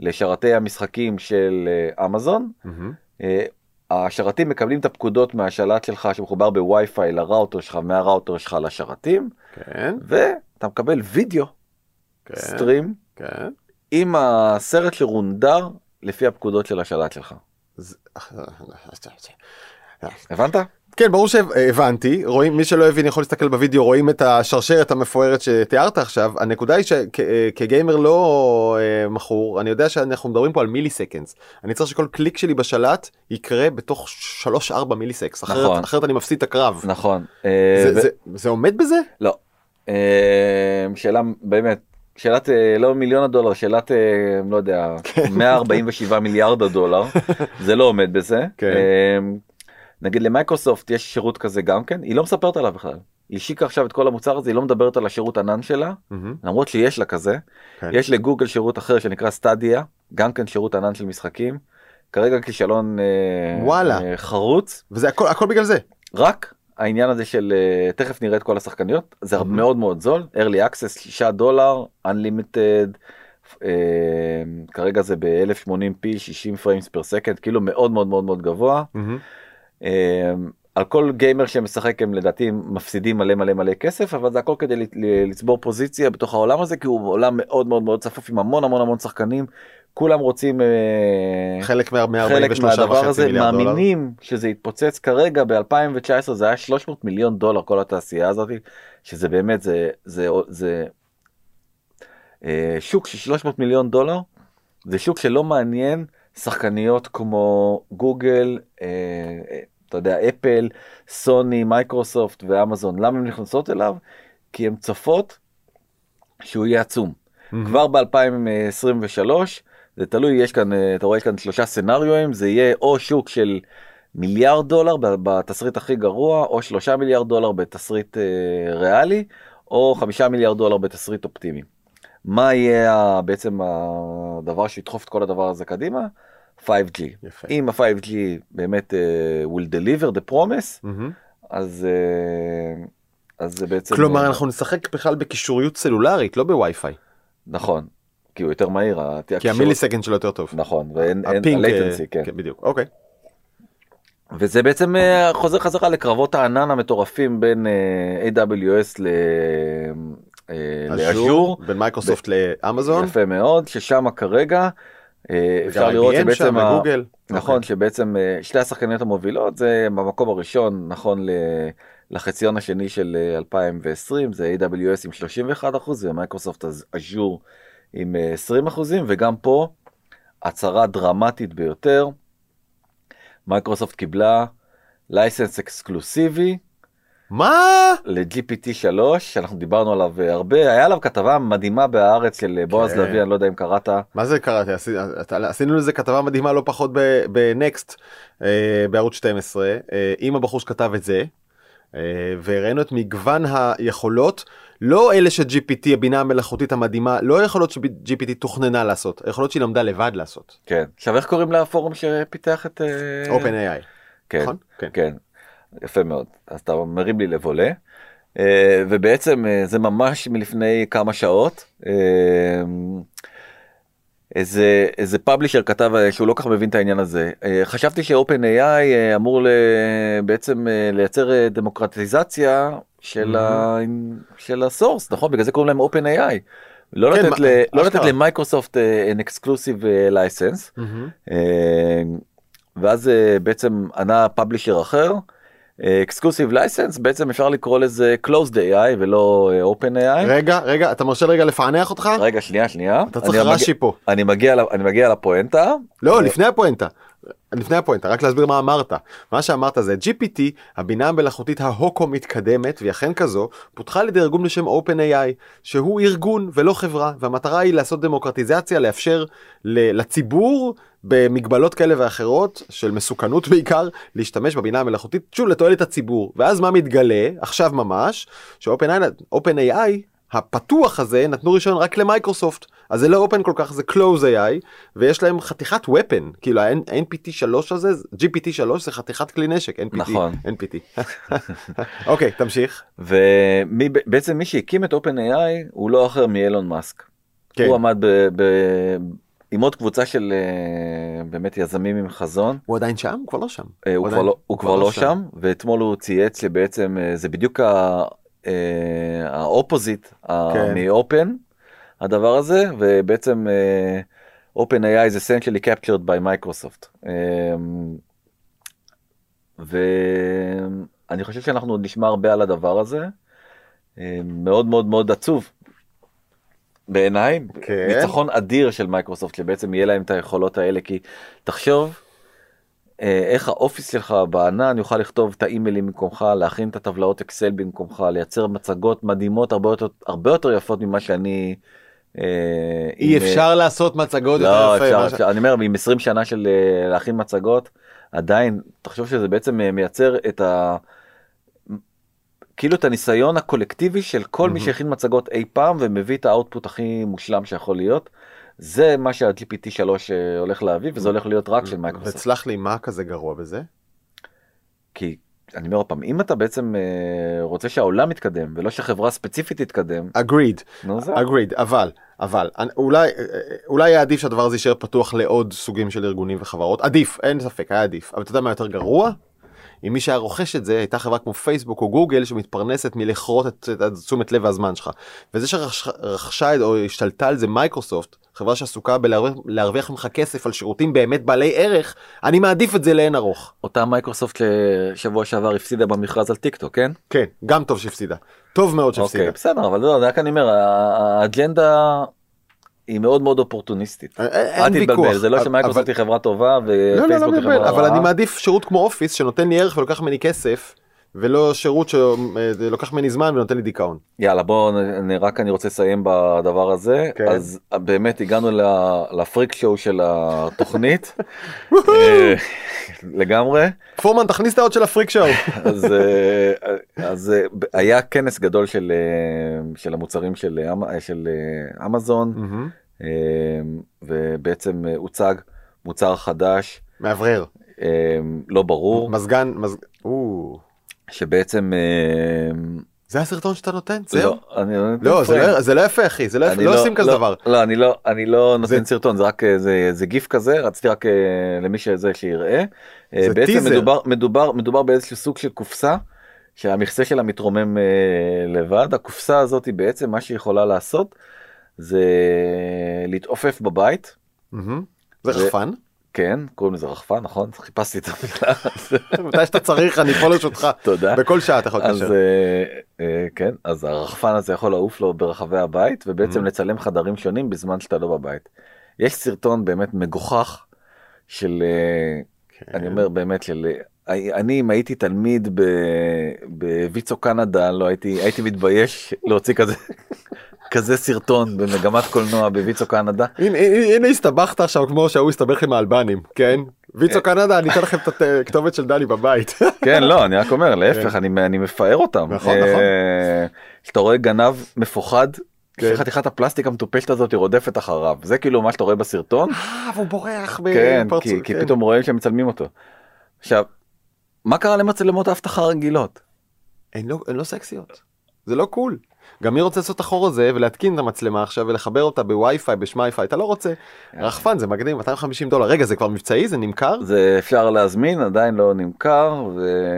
לשרתי המשחקים של אמזון, השרתים מקבלים את הפקודות מהשלט שלך שמחובר בווי-פיי לראוטר שלך, מהראוטר שלך לשרתים, ואתה מקבל וידאו, סטרים, עם הסרט שרונדר לפי הפקודות של השלט שלך. הבנת? כן, ברור שהבנתי, רואים, מי שלא הבין יכול להסתכל בוידאו, רואים את השרשרת המפוארת שתיארת עכשיו, הנקודה היא שכגיימר לא מכור, אני יודע שאנחנו מדברים פה על מיליסקנדס, אני צריך שכל קליק שלי בשלט יקרה בתוך 3-4 מיליסקנדס, אחרת אני מפסיד את הקרב. נכון. זה עומד בזה? לא. שאלה באמת, שאלת לא מיליון הדולר, שאלת, לא יודע, 147 מיליארד הדולר, זה לא עומד בזה. כן. נגיד למייקרוסופט יש שירות כזה גם כן, היא לא מספרת עליו בכלל. היא השיקה עכשיו את כל המוצר הזה, היא לא מדברת על השירות ענן שלה, למרות שיש לה כזה. יש לגוגל שירות אחר שנקרא סטדיה, גם כן שירות ענן של משחקים. כרגע כישלון חרוץ. וזה הכל בגלל זה. רק העניין הזה של, תכף נראה את כל השחקניות, זה מאוד מאוד זול, early access, $6, unlimited, כרגע זה ב-1080p, 60 frames per second, כאילו מאוד מאוד מאוד מאוד גבוה. על כל גיימר שמשחק הם לדעתי מפסידים מלא מלא מלא כסף, אבל זה הכל כדי לצבור פוזיציה בתוך העולם הזה, כי הוא עולם מאוד מאוד מאוד צפוף עם המון המון המון שחקנים, כולם רוצים חלק מהדבר הזה, מאמינים שזה יתפוצץ כרגע, ב-2019 זה היה 300 מיליון דולר כל התעשייה הזאת, שזה באמת זה שוק של 300 מיליון דולר, זה שוק שלא מעניין שחקניות כמו גוגל, אתה יודע, אפל, סוני, מייקרוסופט ואמזון. למה הן נכנסות אליו? כי הן צופות שהוא יהיה עצום. כבר ב-2023, זה תלוי, יש כאן, אתה רואה, יש כאן 3 סנריויים, זה יהיה או שוק של מיליארד דולר בתסריט הכי גרוע, או 3 מיליארד דולר בתסריט ריאלי, או 5 מיליארד דולר בתסריט אופטימי. מה יהיה בעצם הדבר שידחוף את כל הדבר הזה קדימה? 5G. יפה. אם ה-5G באמת will deliver the promise, אז זה בעצם... כלומר, אנחנו נשחק בכלל בקישוריות סלולרית, לא בווי-פיי. נכון, כי הוא יותר מהיר. כי המיליסקנד שלו יותר טוב. נכון, ואין latency, כן. בדיוק, אוקיי. וזה בעצם חוזר חזרה לקרבות הענן המטורפים בין AWS לאז'ור, בין מייקרוסופט לאמזון. יפה מאוד, ששם כרגע אפשר לראות שבעצם, נכון, שבעצם שתי השחקניות המובילות, זה במקום הראשון, נכון, לחציון השני של 2020, זה AWS עם 31%, ומייקרוסופט אז'ור עם 20%, וגם פה הצהרה דרמטית ביותר, מייקרוסופט קיבלה לייסנס אקסקלוסיבי מה? ל-GPT3, שאנחנו דיברנו עליו הרבה, היה עליו כתבה מדהימה בארץ של בועז לוי, אני לא יודע אם קראת. מה זה קראתי? עשינו לזה כתבה מדהימה לא פחות בנקסט, בערוץ 12, עם הבחור שכתב את זה, והראינו את מגוון היכולות, לא אלה ש-GPT, הבינה המלאכותית המדהימה, לא יכולות ש-GPT תוכננה לעשות, יכולות שהיא למדה לבד לעשות. כן, עכשיו איך קוראים לפורום שפיתח את... Open AI. כן, כן. יפה מאוד, אז אתה מרים לי לבולה, ובעצם זה ממש מלפני כמה שעות, איזה פאבלישר כתב שהוא לא כך מבין את העניין הזה, חשבתי שאופן AI אמור בעצם לייצר דמוקרטיזציה של הסורס, נכון? בגלל זה קוראים להם אופן AI, לא לתת למייקרוסופט an exclusive license, ואז בעצם ענה פאבלישר אחר, Exclusive License, בעצם אפשר לקרוא לזה Closed AI ולא Open AI. רגע, אתה מרשה רגע לפענח אותך? רגע, שנייה. אתה צריך רשי פה. אני מגיע לפואנטה. לא, לפני הפואנטה, רק להסביר מה אמרת. מה שאמרת זה, GPT, הבינה המלאכותית ההוקו מתקדמת, והיא אכן כזו, פותחה לידי ארגון לשם Open AI, שהוא ארגון ולא חברה, והמטרה היא לעשות דמוקרטיזציה, לאפשר לציבור, במגבלות כאלה ואחרות, של מסוכנות בעיקר, להשתמש בבינה המלאכותית, שוב לתועלת הציבור. ואז מה מתגלה, עכשיו ממש, ש-Open AI, הפתוח הזה, נתנו ראשון רק למייקרוסופט, אז זה לא Open כל כך, זה Close AI, ויש להם חתיכת weapon, כאילו ה-NPT3 הזה, GPT3 זה חתיכת כלי נשק, NPT. נכון. NPT. אוקיי, תמשיך. ובעצם מי שהקים את Open AI, הוא לא אחר מאלון מאסק. הוא עמד עם עוד קבוצה של באמת יזמים עם חזון. הוא עדיין שם? הוא כבר לא שם. הוא כבר לא שם, ואתמול הוא צייץ שבעצם זה בדיוק האופוזיט מאופן, הדבר הזה, ובעצם Open AI is essentially captured by Microsoft. ואני חושב שאנחנו עוד נשמע הרבה על הדבר הזה, מאוד מאוד מאוד עצוב. בעיניי, ניצחון אדיר של מייקרוסופט, שבעצם יהיה להם את היכולות האלה, כי תחשוב איך האופיס שלך בענן יוכל לכתוב את האימיילים במקומך, להכין את הטבלאות אקסל במקומך, לייצר מצגות מדהימות הרבה יותר יפות ממה שאני... אי אפשר לעשות מצגות יותר יפה. אני אומר, עם 20 שנה של להכין מצגות, עדיין, תחשוב שזה בעצם מייצר את ה... כאילו את הניסיון הקולקטיבי של כל מי שהכין מצגות אי פעם, ומביא את האוטפוט הכי מושלם שיכול להיות, זה מה שה-GPT3 הולך להביא, וזה הולך להיות רק של מייקרוסופט. וצלח לי, מה כזה גרוע בזה? כי, אני אומר פעם, אם אתה בעצם רוצה שהעולם יתקדם, ולא שהחברה ספציפית יתקדם... Agreed, אבל, אולי היה עדיף שהדבר הזה יישאר פתוח לעוד סוגים של ארגונים וחברות. עדיף, אין ספק, היה עדיף. אבל אתה יודע מה יותר גרוע? אם מי שהיה רוכש את זה, הייתה חברה כמו פייסבוק או גוגל, שמתפרנסת מלכרות את תשומת לב והזמן שלך. וזה שרכשה או השתלטה על זה מייקרוסופט, חברה שעסוקה בלהרוויח ממך כסף על שירותים באמת בעלי ערך, אני מעדיף את זה לאין ארוך. אותה מייקרוסופט שבוע שעבר הפסידה במכרז על טיקטוק, כן? כן, גם טוב שהפסידה. טוב מאוד שהפסידה. אוקיי, בסדר, אבל לא, זה היה כאן אומר, האג'נדה... היא מאוד מאוד אופורטוניסטית. אין ויכוח. זה לא שמייקרוסופט היא חברה טובה, ופייסבוק היא חברה רעה. אבל אני מעדיף שירות כמו אופיס, שנותן לי ערך ולוקח ממני כסף, ולא שירות שלוקח ממני זמן ונותן לי דיכאון. יאללה, בואו, רק אני רוצה לסיים בדבר הזה. אז באמת הגענו לפריק שואו של התוכנית. לגמרי. פורמן, תכניס את האות של הפריק שואו. אז היה כנס גדול של המוצרים של אמזון, ובעצם הוצג מוצר חדש. מאוורר. לא ברור. מזגן, שבעצם... זה הסרטון שאתה נותן? לא, זה לא יפה אחי, זה לא עושים כזה דבר. לא, אני לא נותן סרטון, זה גיף כזה, רציתי רק למי שזה שיראה. זה טיזר. מדובר באיזשהו סוג של קופסה, שהמכסה שלה מתרומם לבד. הקופסה הזאת היא בעצם מה שהיא יכולה לעשות, זה להתעופף בבית. זה רחפן? כן, קוראים לזה רחפה, נכון? חיפשתי את המילה. מתי שאתה צריך, אני יכול לשאותך. תודה. בכל שעה אתה יכול לקשר. כן, אז הרחפן הזה יכול לעוף לו ברחבי הבית, ובעצם לצלם חדרים שונים בזמן שאתה לא בבית. יש סרטון באמת מגוחך של, אני אומר באמת, של אני, אם הייתי תלמיד בויצו קנדה, לא הייתי מתבייש להוציא כזה סרטון במגמת קולנוע בויצו קנדה. הנה הסתבכת עכשיו כמו שהוא הסתבך עם האלבנים, כן? ויצו קנדה, אני אתן לכם את הכתובת של דני בבית. כן, לא, אני רק אומר, להפך, אני מפאר אותם. נכון, נכון. שאתה רואה גנב מפוחד, שחתיכת הפלסטיק המטופשת הזאת היא רודפת אחריו. זה כאילו מה שאתה רואה בסרטון. והוא בורח מפרצות. כן, כי פתאום רואים שהם מצלמים אותו. עכשיו, מה קרה למצלמות האבטחה רגילות? הן לא סקסיות. זה לא קול. גם מי רוצה לעשות החור הזה ולהתקין את המצלמה עכשיו ולחבר אותה בווי-פיי, בשמי-פיי, אתה לא רוצה. רחפן זה מגניב, $250. רגע, זה כבר מבצעי, זה נמכר? זה אפשר להזמין, עדיין לא נמכר.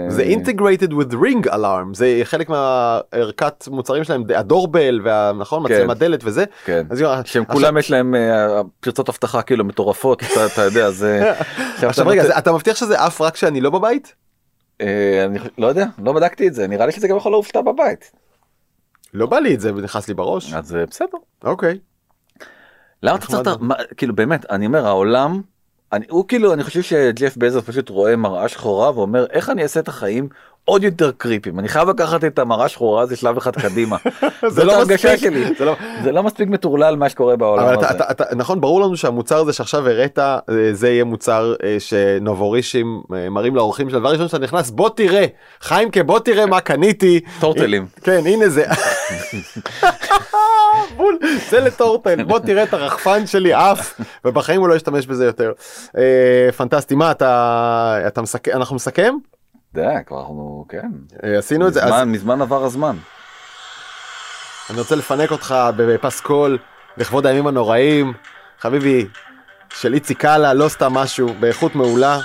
זה integrated with ring alarm, זה חלק מהערכת מוצרים שלהם, הדורבל, נכון, מצלם הדלת וזה. כן, שהם כולם יש להם פרצות הבטחה כאילו מטורפות, אתה יודע, זה... עכשיו רגע, אתה מבטיח שזה אף רק שאני לא בבית? אני לא יודע, לא בדקתי את זה, נראה לי שזה גם יכול להופתע בבית. לא בא לי את זה, ונכנס לי בראש. אז בסדר. אוקיי. למה אתה צריך... כאילו באמת, אני אומר, העולם... הוא כאילו, אני חושב שג'ף בזוס פשוט רואה מראה שחורה, ואומר, איך אני אעשה את החיים עוד יותר קריפים? אני חייב לקחת את המראה שחורה, זה שלב אחד קדימה. זה לא מספיק. זה לא מספיק מטורלל מה שקורה בעולם הזה. נכון, ברור לנו שהמוצר הזה שעכשיו הראת, זה יהיה מוצר שנובורישים מראים לאורחים של דבר ראשון שאתה נכנס, בוא תראה, חיימקה, בוא תראה מה קניתי. טורטלים. כן, הנה זה. בול, זה לטורטל, בוא תראה את הרחפן שלי אף, ובחיים הוא לא ישתמש בזה יותר. פנטסטי, מה, אנחנו מסכם? דה, כבר אנחנו, כן. עשינו את זה. מזמן עבר הזמן. אני רוצה לפנק אותך בפסקול, לכבוד הימים הנוראים, חביבי, של איציק קאלה, לא סתם משהו, באיכות מעולה.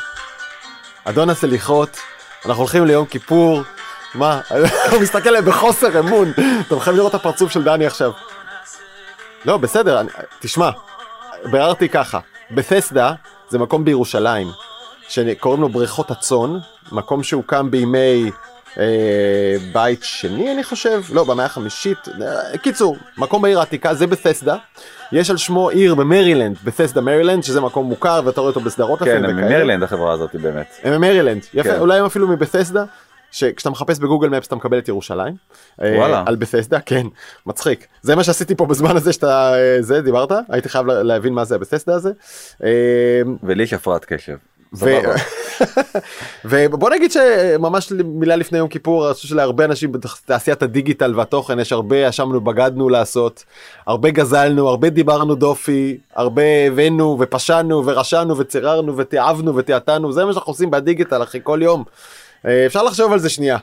אדון הסליחות, אנחנו הולכים ליום כיפור, מה? הוא מסתכל עליהם בחוסר אמון. אתם חייבים לראות את הפרצוף של דני עכשיו. לא, בסדר, תשמע, ביררתי ככה. בתסדה זה מקום בירושלים, שקוראים לו בריכות הצון, מקום שהוקם בימי בית שני, אני חושב, לא, במאה החמישית, קיצור, מקום בעיר העתיקה, זה בתסדה, יש על שמו עיר במרילנד, בתסדה מרילנד, שזה מקום מוכר, ואתה רואה אותו בסדרות אפילו וכאלה. כן, הם ממרילנד החברה הזאת באמת. הם ממרילנד, יפה, אולי הם אפילו מבתסדה, שכשאתה מחפש בגוגל מאפס אתה מקבל את ירושלים. וואלה. על בתסדה, כן, מצחיק. זה מה שעשיתי פה בזמן הזה שאתה, זה דיברת, הייתי חייב להבין מה זה הבתסדה הזה. ולי שפרת קשב. ובוא נגיד שממש מילה לפני יום כיפור, אני חושב שלהרבה אנשים בתעשיית הדיגיטל והתוכן, יש הרבה ישמנו בגדנו לעשות, הרבה גזלנו, הרבה דיברנו דופי, הרבה הבאנו ופשענו ורשענו וציררנו ותיעבנו ותיעתנו, זה מה שאנחנו עושים בדיגיטל אחרי כל יום. אפשר לחשוב על זה שנייה,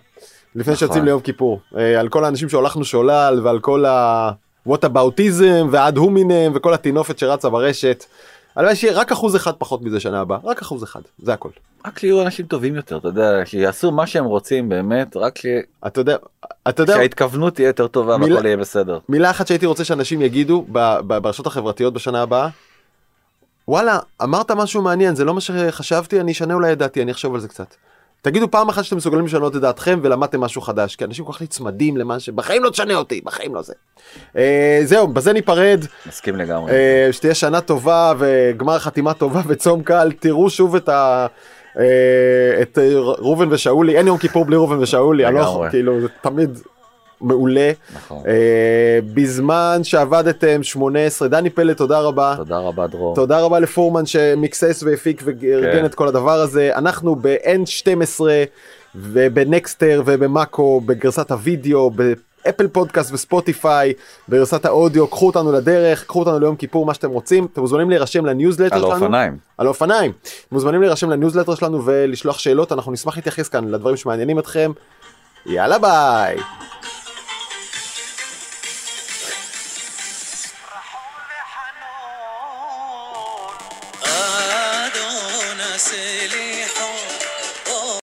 לפני שיוצאים ליום כיפור, על כל האנשים שהולכנו שולל, ועל כל ה-whataboutism, ועד הומינם, וכל התינופת שרצה ברשת, עליי שיהיה רק 1% פחות מזה שנה הבאה, רק 1%, זה הכל. רק שיהיו אנשים טובים יותר, אתה יודע, שיעשו מה שהם רוצים באמת, רק שההתכוונות תהיה יותר טובה, והכל יהיה בסדר. מילה אחת שהייתי רוצה שאנשים יגידו ברשות החברתיות בשנה הבאה, וואלה, אמרת משהו מעניין, זה לא מה שחשבתי, אני אשנה אולי את דעתי, אני אחשוב על זה קצת. תגידו פעם אחת שאתם מסוגלים לשנות את דעתכם ולמדתם משהו חדש, כי אנשים כל כך נצמדים למה שבחיים לא תשנה אותי, בחיים לא זה. זהו, בזה ניפרד. מסכים לגמרי. שתהיה שנה טובה וגמר חתימה טובה וצום קל, תראו שוב את רובן ושאולי, אין יום כיפור בלי רובן ושאולי, כאילו זה תמיד מעולה. נכון. בזמן שעבדתם 18, דני פלט, תודה רבה. תודה רבה דרור. תודה רבה לפורמן שמקסס והפיק וארגן את כל הדבר הזה. אנחנו ב-N12 ובנקסטר ובמאקו, בגרסת הווידאו, באפל פודקאסט וספוטיפיי, בגרסת האודיו. קחו אותנו לדרך, קחו אותנו ליום כיפור, מה שאתם רוצים. אתם מוזמנים להירשם לניוזלטר שלנו. על האופניים. על האופניים. מוזמנים להירשם לניוזלטר שלנו ולשלוח שאלות. אנחנו נשמח להתייחס כאן לדברים שמעניינים אתכם. יאללה ביי.